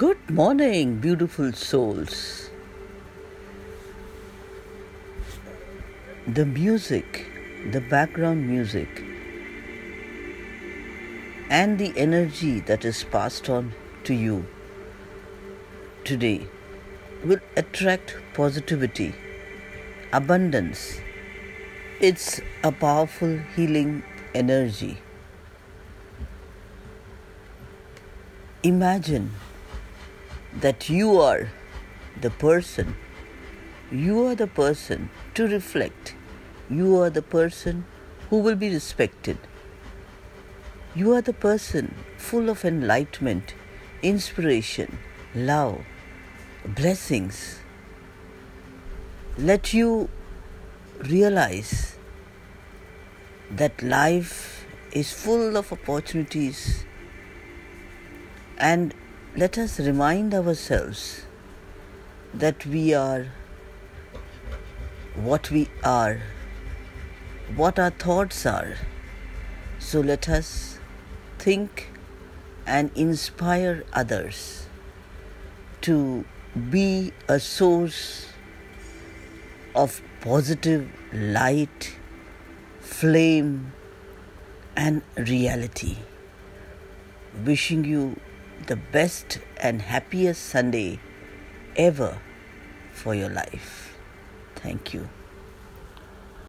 Good morning, beautiful souls. The music, the background music, and the energy that is passed on to you today will attract positivity, abundance. It's a powerful healing energy. Imagine that you are the person to reflect. You are the person who will be respected. You are the person full of enlightenment, inspiration, love, blessings. Let you realize that life is full of opportunities, and let us remind ourselves that we are what we are, what our thoughts are. So let us think and inspire others to be a source of positive light, flame, and reality. Wishing you the best and happiest Sunday ever for your life. Thank you.